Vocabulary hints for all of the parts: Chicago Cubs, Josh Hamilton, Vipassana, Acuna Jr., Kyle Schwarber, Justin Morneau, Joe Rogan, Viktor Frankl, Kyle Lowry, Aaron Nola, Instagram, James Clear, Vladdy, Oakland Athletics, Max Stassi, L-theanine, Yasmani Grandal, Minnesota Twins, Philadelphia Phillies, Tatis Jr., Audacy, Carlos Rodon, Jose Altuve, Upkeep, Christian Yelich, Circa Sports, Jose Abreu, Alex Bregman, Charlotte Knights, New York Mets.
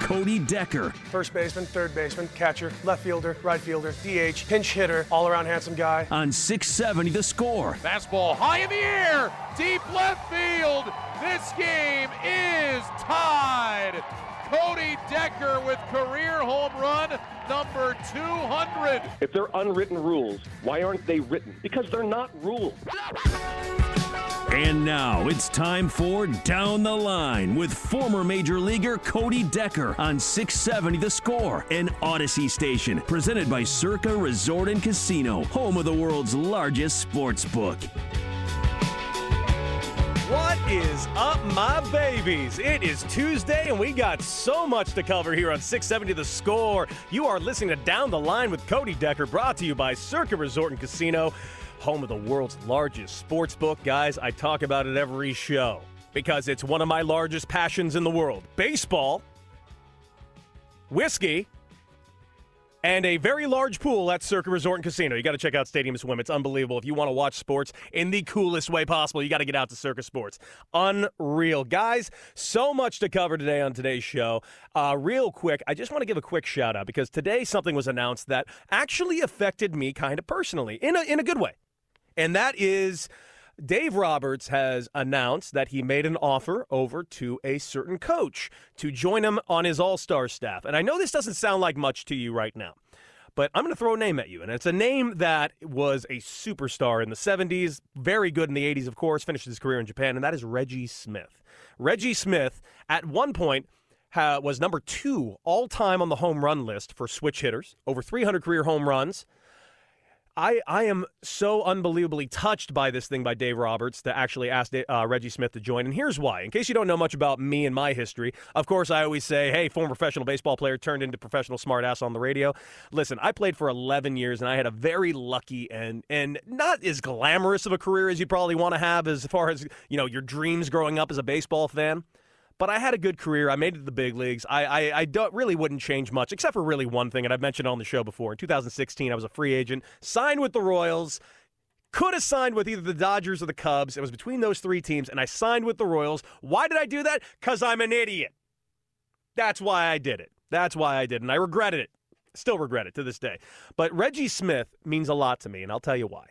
Cody Decker. First baseman, third baseman, catcher, left fielder, right fielder, DH, pinch hitter, all-around handsome guy. On 670, The Score. Fastball high in the air, deep left field. This game is tied. Cody Decker with career home run number 200. If they're unwritten rules, why aren't they written? Because they're not rules. And now it's time for Down the Line with former Major Leaguer Cody Decker on 670 The Score, an Audacy station presented by Circa Resort and Casino, home of the world's largest sports book. What is up, my babies? It is Tuesday, and we got so much to cover here on 670 The Score. You are listening to Down the Line with Cody Decker, brought to you by Circa Resort and Casino, home of the world's largest sports book. Guys, I talk about it every show because it's one of my largest passions in the world. Baseball, whiskey, and a very large pool at Circa Resort and Casino. You got to check out Stadium Swim. It's unbelievable. If you want to watch sports in the coolest way possible, you got to get out to Circa Sports. Unreal. Guys, so much to cover today on today's show. Real quick, I just want to give a quick shout-out because today something was announced that actually affected me kind of personally in a good way. And that is, Dave Roberts has announced that he made an offer over to a certain coach to join him on his all-star staff. And I know this doesn't sound like much to you right now, but I'm going to throw a name at you. And it's a name that was a superstar in the 70s, very good in the 80s, of course, finished his career in Japan, and that is Reggie Smith. Reggie Smith, at one point, was number 2 all-time on the home run list for switch hitters, over 300 career home runs. I am so unbelievably touched by this thing by Dave Roberts to actually ask Reggie Smith to join, and here's why. In case you don't know much about me and my history, of course I always say, hey, former professional baseball player turned into professional smartass on the radio. Listen, I played for 11 years, and I had a very lucky and not as glamorous of a career as you probably want to have as far as, you know, your dreams growing up as a baseball fan. But I had a good career. I made it to the big leagues. I really wouldn't change much, except for really one thing, and I've mentioned on the show before. In 2016, I was a free agent, signed with the Royals, could have signed with either the Dodgers or the Cubs. It was between those three teams, and I signed with the Royals. Why did I do that? Because I'm an idiot. That's why I did it. That's why I did it, and I regretted it. Still regret it to this day. But Reggie Smith means a lot to me, and I'll tell you why.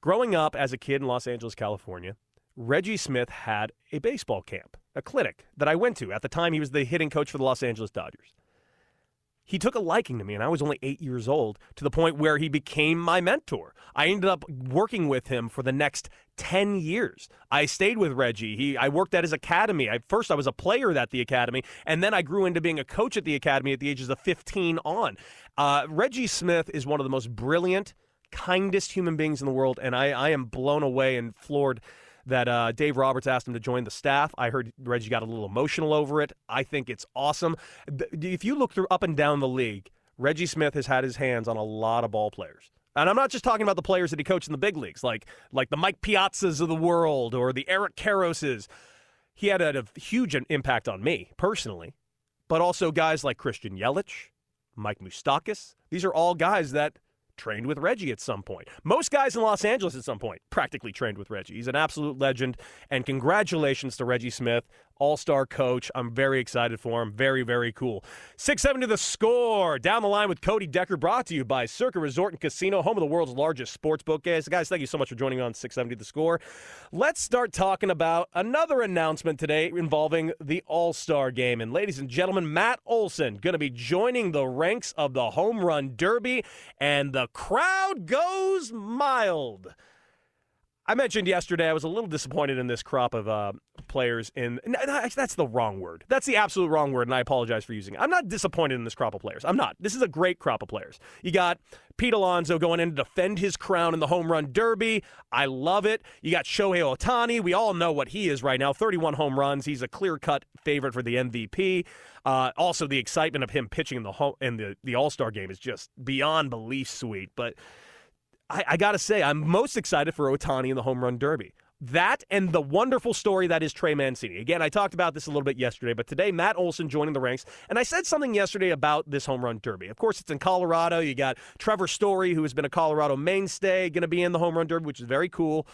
Growing up as a kid in Los Angeles, California, Reggie Smith had a baseball camp, a clinic that I went to. At the time, he was the hitting coach for the Los Angeles Dodgers. He took a liking to me, and I was only 8 years old, to the point where he became my mentor. I ended up working with him for the next 10 years. I stayed with Reggie. I worked at his academy. First, I was a player at the academy, and then I grew into being a coach at the academy at the ages of 15 on. Reggie Smith is one of the most brilliant, kindest human beings in the world, and I am blown away and floored that Dave Roberts asked him to join the staff. I heard Reggie got a little emotional over it. I think it's awesome. If you look through up and down the league, Reggie Smith has had his hands on a lot of ball players. And I'm not just talking about the players that he coached in the big leagues, like the Mike Piazzas of the world or the Eric Karroses. He had a huge impact on me personally, but also guys like Christian Yelich, Mike Moustakas. These are all guys that trained with Reggie at some point. Most guys in Los Angeles at some point practically trained with Reggie. He's an absolute legend, and congratulations to Reggie Smith, all-star coach. I'm very excited for him. Very, very cool. 670 The Score. Down the Line with Cody Decker, brought to you by Circa Resort and Casino, home of the world's largest sports book. Guys, thank you so much for joining on 670 The Score. Let's start talking about another announcement today involving the All-Star Game. And ladies and gentlemen, Matt Olson going to be joining the ranks of the Home Run Derby, and the crowd goes mild. I mentioned yesterday I was a little disappointed in this crop of players. That's the wrong word. That's the absolute wrong word, and I apologize for using it. I'm not disappointed in this crop of players. I'm not. This is a great crop of players. You got Pete Alonso going in to defend his crown in the home run derby. I love it. You got Shohei Ohtani. We all know what he is right now. 31 home runs. He's a clear-cut favorite for the MVP. Also, the excitement of him pitching in the All-Star game is just beyond belief sweet, but I got to say, I'm most excited for Ohtani in the home run derby. That and the wonderful story that is Trey Mancini. Again, I talked about this a little bit yesterday, but today Matt Olson joining the ranks. And I said something yesterday about this home run derby. Of course, it's in Colorado. You got Trevor Story, who has been a Colorado mainstay, going to be in the home run derby, which is very cool.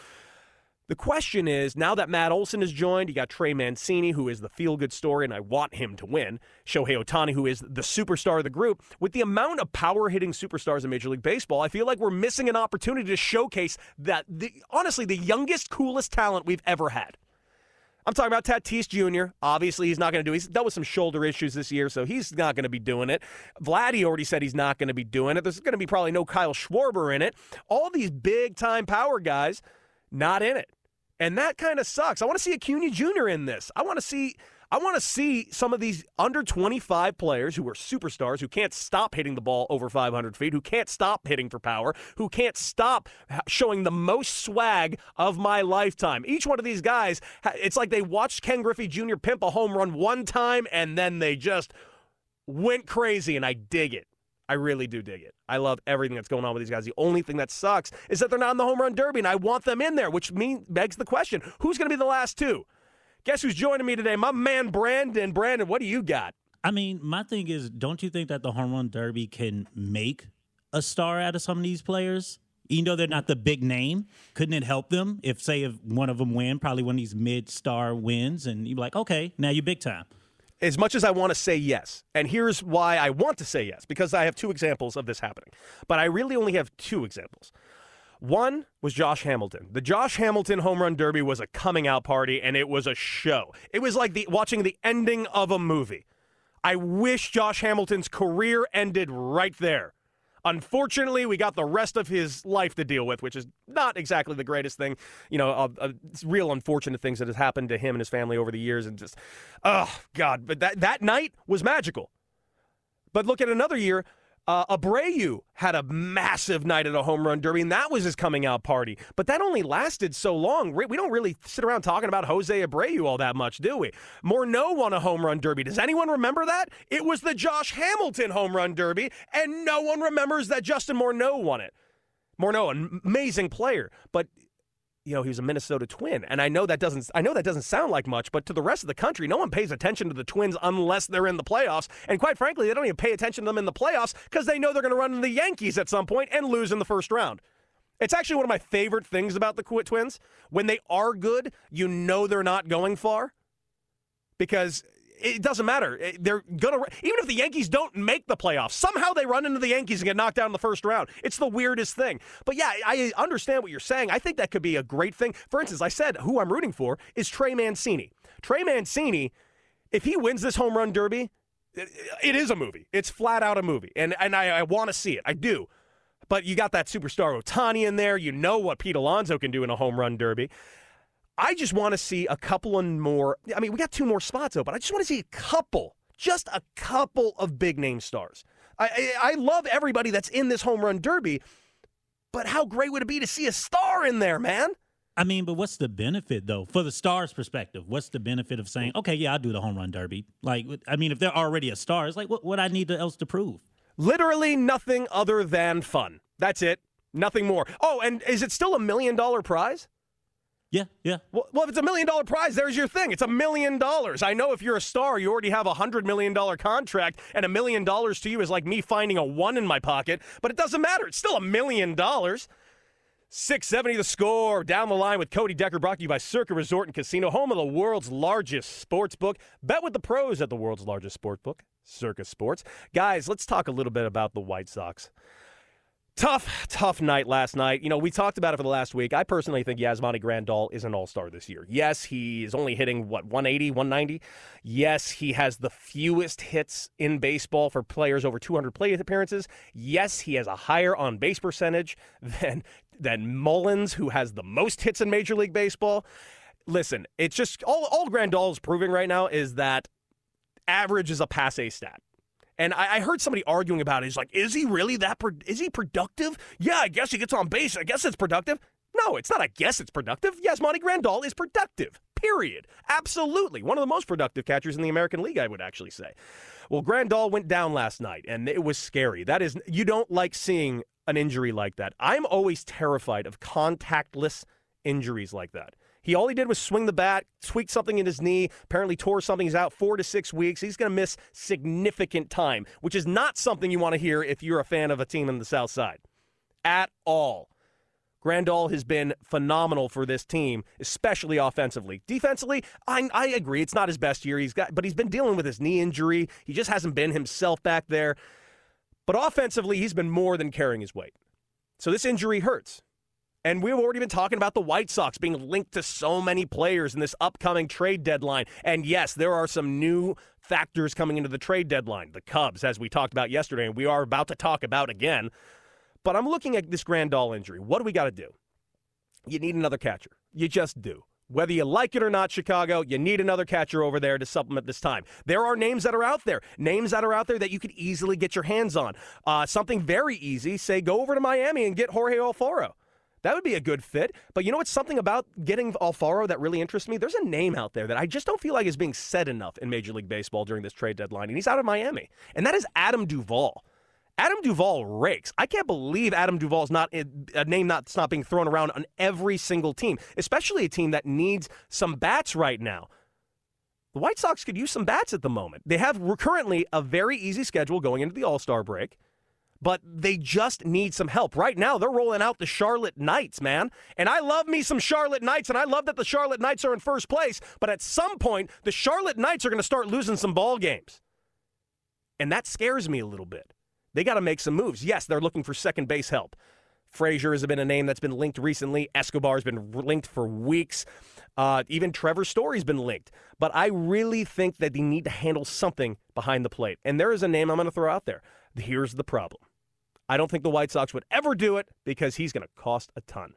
The question is, now that Matt Olson has joined, you got Trey Mancini, who is the feel-good story, and I want him to win. Shohei Ohtani, who is the superstar of the group. With the amount of power-hitting superstars in Major League Baseball, I feel like we're missing an opportunity to showcase that, honestly, the youngest, coolest talent we've ever had. I'm talking about Tatis Jr. Obviously, he's not going to do it. He's dealt with some shoulder issues this year, so he's not going to be doing it. Vladdy already said he's not going to be doing it. There's going to be probably no Kyle Schwarber in it. All these big-time power guys, not in it. And that kind of sucks. I want to see Acuna Jr. in this. I want to see some of these under 25 players who are superstars, who can't stop hitting the ball over 500 feet, who can't stop hitting for power, who can't stop showing the most swag of my lifetime. Each one of these guys, it's like they watched Ken Griffey Jr. pimp a home run one time, and then they just went crazy, and I dig it. I really do dig it. I love everything that's going on with these guys. The only thing that sucks is that they're not in the home run derby, and I want them in there, which begs the question, who's going to be the last two? Guess who's joining me today? My man, Brandon. Brandon, what do you got? I mean, my thing is, don't you think that the home run derby can make a star out of some of these players? Even though they're not the big name, couldn't it help them if one of them win, probably one of these mid-star wins, and you're like, okay, now you're big time. As much as I want to say yes, and here's why I want to say yes, because I have two examples of this happening. But I really only have two examples. One was Josh Hamilton. The Josh Hamilton home run derby was a coming-out party, and it was a show. It was like watching the ending of a movie. I wish Josh Hamilton's career ended right there. Unfortunately, we got the rest of his life to deal with, which is not exactly the greatest thing. You know, real unfortunate things that has happened to him and his family over the years. And just, oh, God. But that night was magical. But look at another year. Abreu had a massive night at a home run derby, and that was his coming out party. But that only lasted so long. We don't really sit around talking about Jose Abreu all that much, do we? Morneau won a home run derby. Does anyone remember that? It was the Josh Hamilton home run derby, and no one remembers that Justin Morneau won it. Morneau, an amazing player, but you know, he was a Minnesota Twin, and I know that doesn't sound like much, but to the rest of the country, no one pays attention to the Twins unless they're in the playoffs, and quite frankly, they don't even pay attention to them in the playoffs because they know they're going to run into the Yankees at some point and lose in the first round. It's actually one of my favorite things about the Twins. When they are good, you know they're not going far because it doesn't matter. They're going to, even if the Yankees don't make the playoffs, somehow they run into the Yankees and get knocked out in the first round. It's the weirdest thing. But yeah, I understand what you're saying. I think that could be a great thing. For instance, I said who I'm rooting for is Trey Mancini. Trey Mancini, if he wins this home run derby, it is a movie. It's flat out a movie. And I want to see it. I do. But you got that superstar Ohtani in there. You know what Pete Alonso can do in a home run derby. I just want to see a couple and more. I mean, we got two more spots open. I just want to see a couple of big-name stars. I love everybody that's in this home run derby, but how great would it be to see a star in there, man? I mean, but what's the benefit, though? For the star's perspective, what's the benefit of saying, okay, yeah, I'll do the home run derby? Like, I mean, if they're already a star, it's like, what I need else to prove? Literally nothing other than fun. That's it. Nothing more. Oh, and is it still a $1 million prize? Yeah. Well, if it's a $1 million prize, there's your thing. It's $1 million. I know if you're a star, you already have a $100 million contract, and $1 million to you is like me finding a one in my pocket, but it doesn't matter. It's still $1 million. 670 The Score, Down the Line with Cody Decker, brought to you by Circa Resort and Casino, home of the world's largest sports book. Bet with the pros at the world's largest sports book, Circa Sports. Guys, let's talk a little bit about the White Sox. Tough night last night. You know, we talked about it for the last week. I personally think Yasmani Grandal is an all-star this year. Yes, he is only hitting, 180, 190? Yes, he has the fewest hits in baseball for players over 200 plate appearances. Yes, he has a higher on-base percentage than than Mullins, who has the most hits in Major League Baseball. Listen, it's just all Grandal's proving right now is that average is a passé stat. And I heard somebody arguing about it. He's like, is he really that is he productive? Yeah, I guess he gets on base. I guess it's productive. No, it's not I guess it's productive. Yasmani Grandal is productive, period. Absolutely. One of the most productive catchers in the American League, I would actually say. Well, Grandal went down last night, and it was scary. That is, you don't like seeing an injury like that. I'm always terrified of contactless injuries like that. All he did was swing the bat, tweaked something in his knee, apparently tore something. He's out 4 to 6 weeks. He's going to miss significant time, which is not something you want to hear if you're a fan of a team in the South Side at all. Grandal has been phenomenal for this team, especially offensively. Defensively, I agree. It's not his best year. But he's been dealing with his knee injury. He just hasn't been himself back there. But offensively, he's been more than carrying his weight. So this injury hurts. And we've already been talking about the White Sox being linked to so many players in this upcoming trade deadline. And yes, there are some new factors coming into the trade deadline. The Cubs, as we talked about yesterday, and we are about to talk about again. But I'm looking at this Grandal injury. What do we got to do? You need another catcher. You just do. Whether you like it or not, Chicago, you need another catcher over there to supplement this time. There are names that are out there, that you could easily get your hands on. Something very easy, say go over to Miami and get Jorge Alfaro. That would be a good fit. But you know what's something about getting Alfaro that really interests me? There's a name out there that I just don't feel like is being said enough in Major League Baseball during this trade deadline, and he's out of Miami. And that is Adam Duvall. Adam Duvall rakes. I can't believe Adam Duvall is not a name that's not being thrown around on every single team, especially a team that needs some bats right now. The White Sox could use some bats at the moment. They have currently a very easy schedule going into the All-Star break. But they just need some help. Right now, they're rolling out the Charlotte Knights, man. And I love me some Charlotte Knights, and I love that the Charlotte Knights are in first place. But at some point, the Charlotte Knights are going to start losing some ball games. And that scares me a little bit. They got to make some moves. Yes, they're looking for second base help. Frazier has been a name that's been linked recently. Escobar has been linked for weeks. Even Trevor Story has been linked. But I really think that they need to handle something behind the plate. And there is a name I'm going to throw out there. Here's the problem. I don't think the White Sox would ever do it because he's going to cost a ton.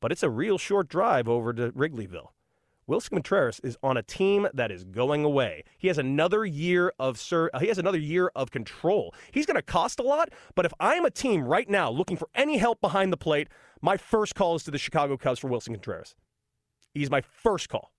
But it's a real short drive over to Wrigleyville. Wilson Contreras is on a team that is going away. He has another year of control. He's going to cost a lot, but if I'm a team right now looking for any help behind the plate, my first call is to the Chicago Cubs for Wilson Contreras. He's my first call.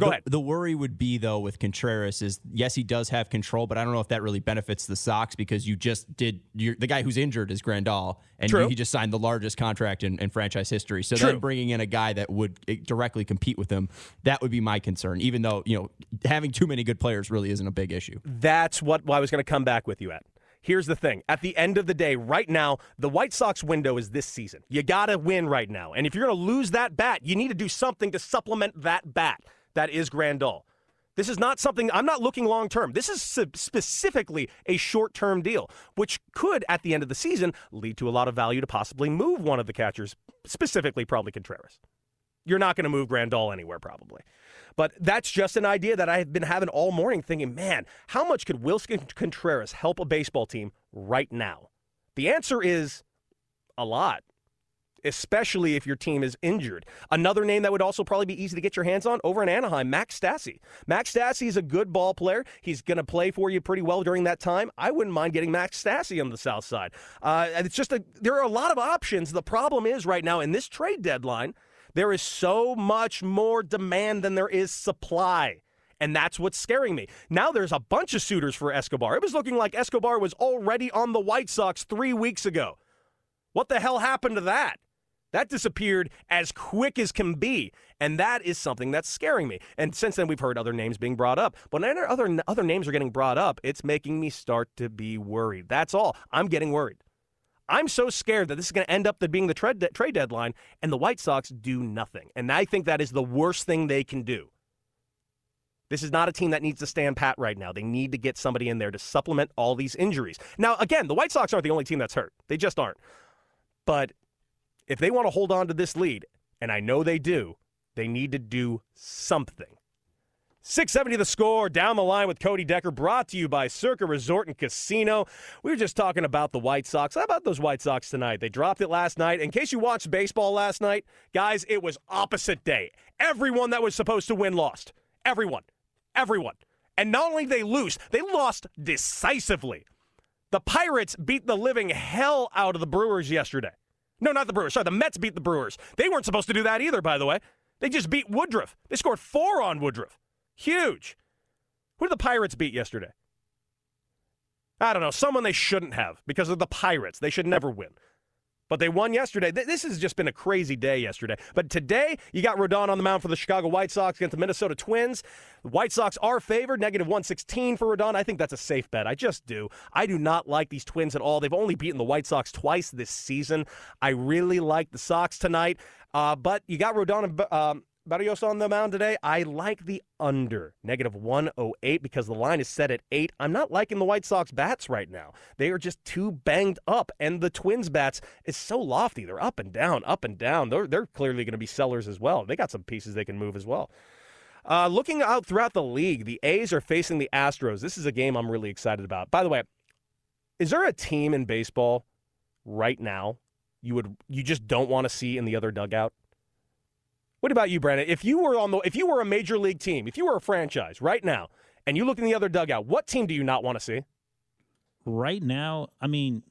Go ahead. The worry would be, though, with Contreras is, yes, he does have control, but I don't know if that really benefits the Sox because you just did – the guy who's injured is Grandal, and he just signed the largest contract in franchise history. So then bringing in a guy that would directly compete with him, that would be my concern, even though, you know, having too many good players really isn't a big issue. That's what I was going to come back with you at. Here's the thing. At the end of the day, right now, the White Sox window is this season. You got to win right now. And if you're going to lose that bat, you need to do something to supplement that bat. That is Grandal. This is not something, I'm not looking long-term. This is specifically a short-term deal, which could, at the end of the season, lead to a lot of value to possibly move one of the catchers, specifically probably Contreras. You're not going to move Grandal anywhere probably. But that's just an idea that I've been having all morning thinking, man, how much could Wilson Contreras help a baseball team right now? The answer is a lot. Especially if your team is injured. Another name that would also probably be easy to get your hands on over in Anaheim, Max Stassi. Max Stassi is a good ball player. He's going to play for you pretty well during that time. I wouldn't mind getting Max Stassi on the South Side. It's just there are a lot of options. The problem is right now in this trade deadline, there is so much more demand than there is supply. And that's what's scaring me. Now there's a bunch of suitors for Escobar. It was looking like Escobar was already on the White Sox 3 weeks ago. What the hell happened to that? That disappeared as quick as can be, and that is something that's scaring me. And since then, we've heard other names being brought up. But when other names are getting brought up, it's making me start to be worried. That's all. I'm getting worried. I'm so scared that this is going to end up being the trade deadline, and the White Sox do nothing. And I think that is the worst thing they can do. This is not a team that needs to stand pat right now. They need to get somebody in there to supplement all these injuries. Now, again, the White Sox aren't the only team that's hurt. They just aren't. But if they want to hold on to this lead, and I know they do, they need to do something. 670 The Score, Down the Line with Cody Decker, brought to you by Circa Resort and Casino. We were just talking about the White Sox. How about those White Sox tonight? They dropped it last night. In case you watched baseball last night, guys, it was opposite day. Everyone that was supposed to win lost. Everyone. And not only did they lose, they lost decisively. The Pirates beat the living hell out of the Brewers yesterday. No, not the Brewers. Sorry, the Mets beat the Brewers. They weren't supposed to do that either, by the way. They just beat Woodruff. They scored 4 on Woodruff. Huge. Who did the Pirates beat yesterday? I don't know. Someone they shouldn't have because of the Pirates. They should never win. But they won yesterday. This has just been a crazy day yesterday. But today, you got Rodon on the mound for the Chicago White Sox against the Minnesota Twins. The White Sox are favored, -116 for Rodon. I think that's a safe bet. I just do. I do not like these Twins at all. They've only beaten the White Sox twice this season. I really like the Sox tonight. But you got Rodon and Barrios on the mound today. I like the under, -108, because the line is set at 8. I'm not liking the White Sox bats right now. They are just too banged up, and the Twins bats is so lofty. They're up and down, up and down. They're clearly going to be sellers as well. They got some pieces they can move as well. Looking out throughout the league, the A's are facing the Astros. This is a game I'm really excited about. By the way, is there a team in baseball right now you just don't want to see in the other dugout? What about you, Brandon? If you were a major league team, if you were a franchise right now, and you looked in the other dugout, what team do you not want to see? Right now, I mean,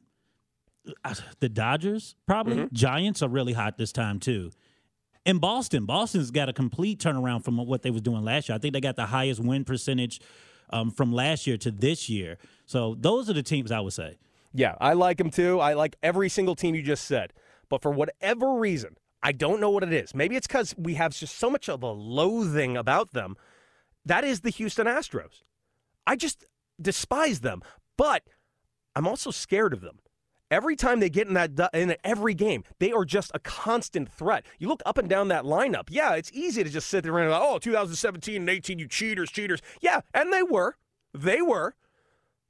the Dodgers probably. Mm-hmm. Giants are really hot this time too. And Boston's got a complete turnaround from what they was doing last year. I think they got the highest win percentage from last year to this year. So those are the teams I would say. Yeah, I like them too. I like every single team you just said, but for whatever reason. I don't know what it is. Maybe it's because we have just so much of a loathing about them. That is the Houston Astros. I just despise them, but I'm also scared of them. Every time they get in every game, they are just a constant threat. You look up and down that lineup. Yeah, it's easy to just sit there and go, 2017 and 18, you cheaters. Yeah, and they were.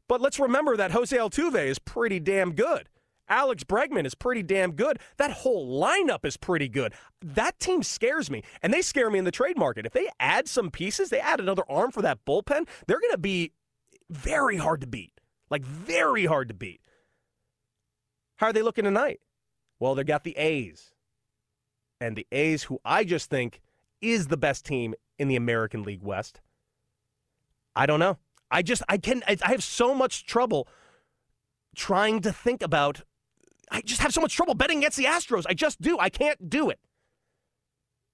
But let's remember that Jose Altuve is pretty damn good. Alex Bregman is pretty damn good. That whole lineup is pretty good. That team scares me, and they scare me in the trade market. If they add some pieces, they add another arm for that bullpen, they're going to be very hard to beat. Like, very hard to beat. How are they looking tonight? Well, they got the A's. And the A's, who I just think is the best team in the American League West. I don't know. I have so much trouble trying to think about. I just have so much trouble betting against the Astros. I just do. I can't do it.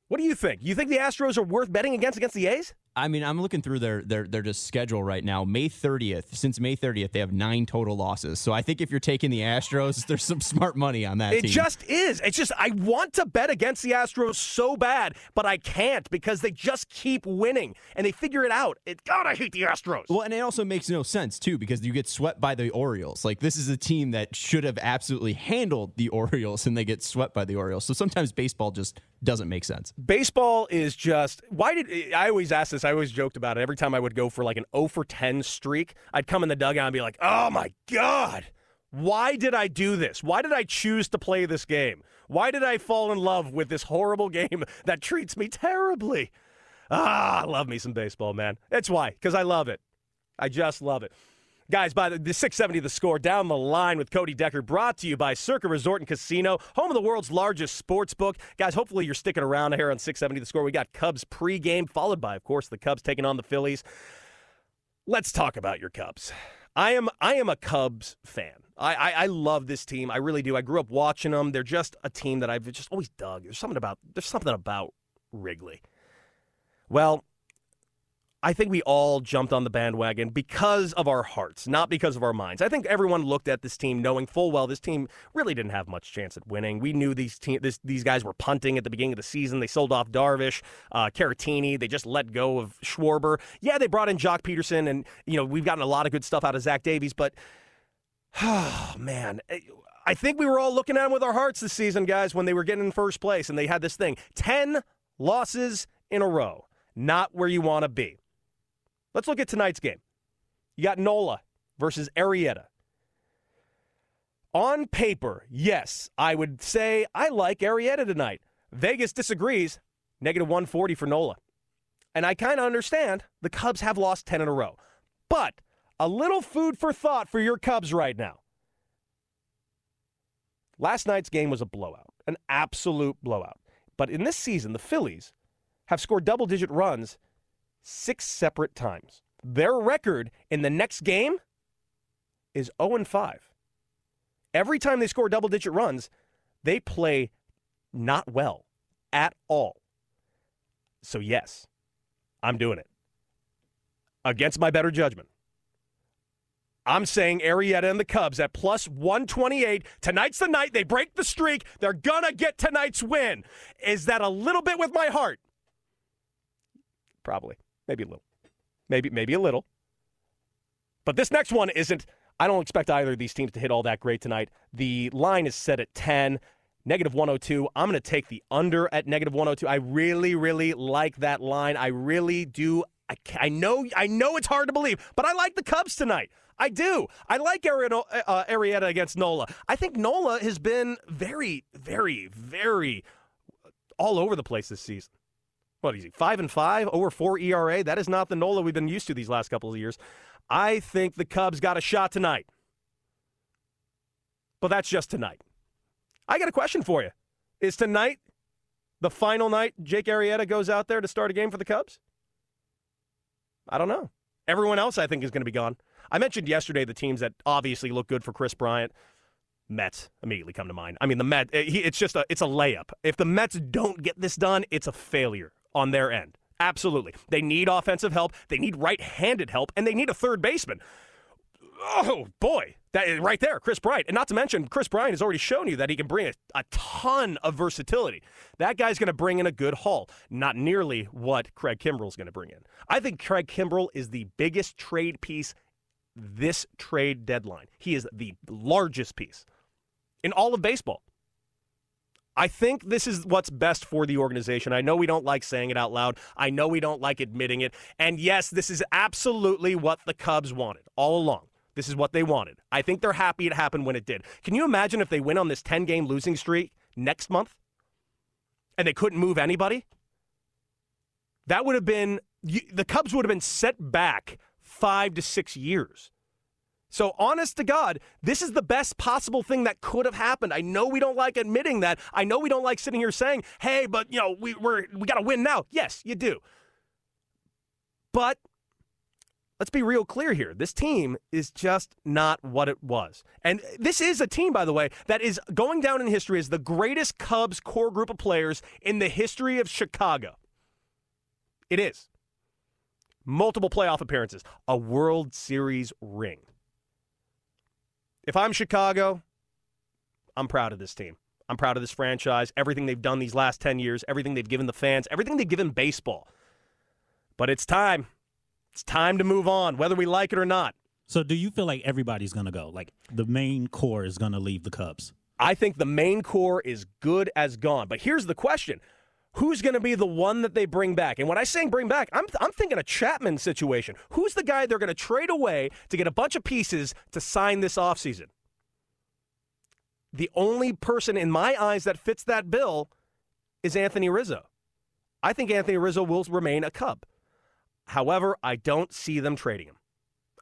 What do you think? You think the Astros are worth betting against the A's? I mean, I'm looking through their just schedule right now. May 30th, since May 30th, they have 9 total losses. So I think if you're taking the Astros, there's some smart money on that team. It just is. It's just I want to bet against the Astros so bad, but I can't because they just keep winning, and they figure it out. God, I hate the Astros. Well, and it also makes no sense, too, because you get swept by the Orioles. Like, this is a team that should have absolutely handled the Orioles, and they get swept by the Orioles. So sometimes baseball just doesn't make sense. Baseball is just – I always ask this. I always joked about it. Every time I would go for like an 0-for-10 streak, I'd come in the dugout and be like, oh, my God, why did I do this? Why did I choose to play this game? Why did I fall in love with this horrible game that treats me terribly? I love me some baseball, man. That's why, because I love it. I just love it. Guys, by the 670 The Score, Down the Line with Cody Decker, brought to you by Circa Resort and Casino, home of the world's largest sports book. Guys, hopefully you're sticking around here on 670 The Score. We got Cubs pregame, followed by, of course, the Cubs taking on the Phillies. Let's talk about your Cubs. I am a Cubs fan. I love this team. I really do. I grew up watching them. They're just a team that I've just always dug. There's something about Wrigley. Well, I think we all jumped on the bandwagon because of our hearts, not because of our minds. I think everyone looked at this team knowing full well this team really didn't have much chance at winning. We knew these guys were punting at the beginning of the season. They sold off Darvish, Caratini. They just let go of Schwarber. Yeah, they brought in Jock Peterson, and we've gotten a lot of good stuff out of Zach Davies. But, oh, man, I think we were all looking at them with our hearts this season, guys, when they were getting in first place, and they had this thing. 10 losses in a row. Not where you want to be. Let's look at tonight's game. You got Nola versus Arrieta. On paper, yes, I would say I like Arrieta tonight. Vegas disagrees. -140 for Nola. and I kind of understand, the Cubs have lost 10 in a row. But a little food for thought for your Cubs right now. Last night's game was a blowout, an absolute blowout. But in this season, the Phillies have scored double-digit runs 6 separate times. Their record in the next game is 0-5. Every time they score double-digit runs, they play not well at all. So, yes, I'm doing it. Against my better judgment, I'm saying Arrieta and the Cubs at plus 128. Tonight's the night. They break the streak. They're going to get tonight's win. Is that a little bit with my heart? Probably. Maybe a little. Maybe a little. But this next one isn't. I don't expect either of these teams to hit all that great tonight. The line is set at 10, negative 102. I'm going to take the under at negative 102. I really, really like that line. I really do. I know it's hard to believe, but I like the Cubs tonight. I do. I like Arrieta against Nola. I think Nola has been very, very, very all over the place this season. What is he, 5-5, over 4 ERA? That is not the Nola we've been used to these last couple of years. I think the Cubs got a shot tonight. But that's just tonight. I got a question for you. Is tonight the final night Jake Arrieta goes out there to start a game for the Cubs? I don't know. Everyone else, I think, is going to be gone. I mentioned yesterday the teams that obviously look good for Chris Bryant. Mets immediately come to mind. I mean, the Mets, it's a layup. If the Mets don't get this done, it's a failure on their end. Absolutely. They need offensive help. They need right-handed help, and they need a third baseman. Oh, boy. That, right there, Chris Bryant. And not to mention, Chris Bryant has already shown you that he can bring a ton of versatility. That guy's going to bring in a good haul, not nearly what Craig Kimbrel's going to bring in. I think Craig Kimbrel is the biggest trade piece this trade deadline. He is the largest piece in all of baseball. I think this is what's best for the organization. I know we don't like saying it out loud. I know we don't like admitting it. And, yes, this is absolutely what the Cubs wanted all along. This is what they wanted. I think they're happy it happened when it did. Can you imagine if they went on this 10-game losing streak next month and they couldn't move anybody? That would have been – the Cubs would have been set back 5 to 6 years. So, honest to God, this is the best possible thing that could have happened. I know we don't like admitting that. I know we don't like sitting here saying, hey, but, you know, we got to win now. Yes, you do. But let's be real clear here. This team is just not what it was. And this is a team, by the way, that is going down in history as the greatest Cubs core group of players in the history of Chicago. It is. Multiple playoff appearances. A World Series ring. If I'm Chicago, I'm proud of this team. I'm proud of this franchise, everything they've done these last 10 years, everything they've given the fans, everything they've given baseball. But it's time. It's time to move on, whether we like it or not. So do you feel like everybody's going to go? Like the main core is going to leave the Cubs? I think the main core is good as gone. But here's the question. Who's going to be the one that they bring back? And when I say bring back, I'm thinking a Chapman situation. Who's the guy they're going to trade away to get a bunch of pieces to sign this offseason? The only person in my eyes that fits that bill is Anthony Rizzo. I think Anthony Rizzo will remain a Cub. However, I don't see them trading him.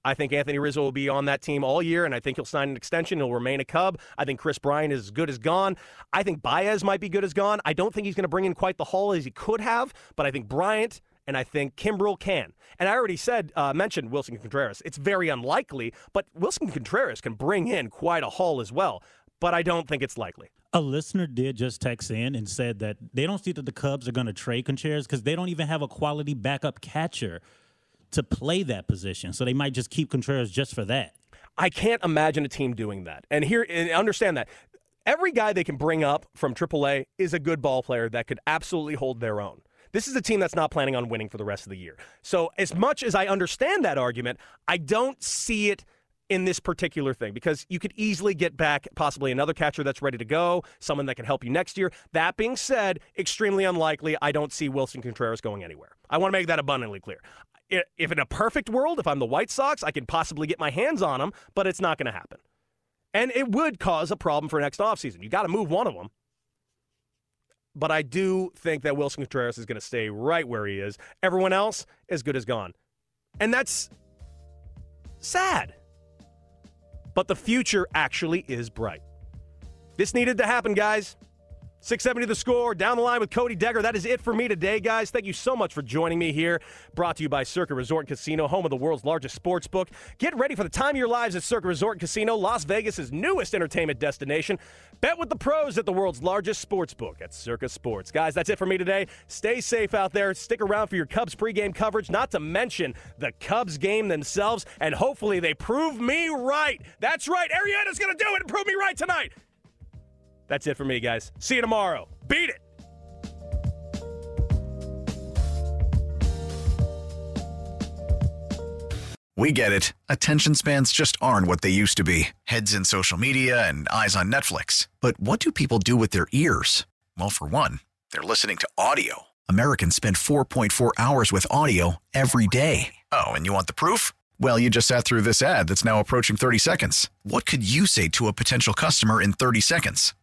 I think Anthony Rizzo will be on that team all year, and I think he'll sign an extension. He'll remain a Cub. I think Chris Bryant is as good as gone. I think Baez might be good as gone. I don't think he's going to bring in quite the haul as he could have, but I think Bryant and I think Kimbrel can. And I already said, mentioned Wilson Contreras. It's very unlikely, but Wilson Contreras can bring in quite a haul as well, but I don't think it's likely. A listener did just text in and said that they don't see that the Cubs are going to trade Contreras because they don't even have a quality backup catcher to play that position. So they might just keep Contreras just for that. I can't imagine a team doing that. And here, and understand that every guy they can bring up from AAA is a good ball player that could absolutely hold their own. This is a team that's not planning on winning for the rest of the year. So as much as I understand that argument, I don't see it in this particular thing because you could easily get back possibly another catcher that's ready to go, someone that can help you next year. That being said, extremely unlikely. I don't see Wilson Contreras going anywhere. I want to make that abundantly clear. If in a perfect world, if I'm the White Sox, I could possibly get my hands on him, but it's not going to happen. And it would cause a problem for next offseason. You got to move one of them. But I do think that Wilson Contreras is going to stay right where he is. Everyone else is good as gone. And that's sad. But the future actually is bright. This needed to happen, guys. 670 The Score, Down the Line with Cody Decker. That is it for me today, guys. Thank you so much for joining me here. Brought to you by Circa Resort & Casino, home of the world's largest sports book. Get ready for the time of your lives at Circa Resort & Casino, Las Vegas' newest entertainment destination. Bet with the pros at the world's largest sports book at Circa Sports. Guys, that's it for me today. Stay safe out there. Stick around for your Cubs pregame coverage, not to mention the Cubs game themselves, and hopefully they prove me right. That's right. Arrieta's going to do it and prove me right tonight. That's it for me, guys. See you tomorrow. Beat it! We get it. Attention spans just aren't what they used to be. Heads in social media and eyes on Netflix. But what do people do with their ears? Well, for one, they're listening to audio. Americans spend 4.4 hours with audio every day. Oh, and you want the proof? Well, you just sat through this ad that's now approaching 30 seconds. What could you say to a potential customer in 30 seconds?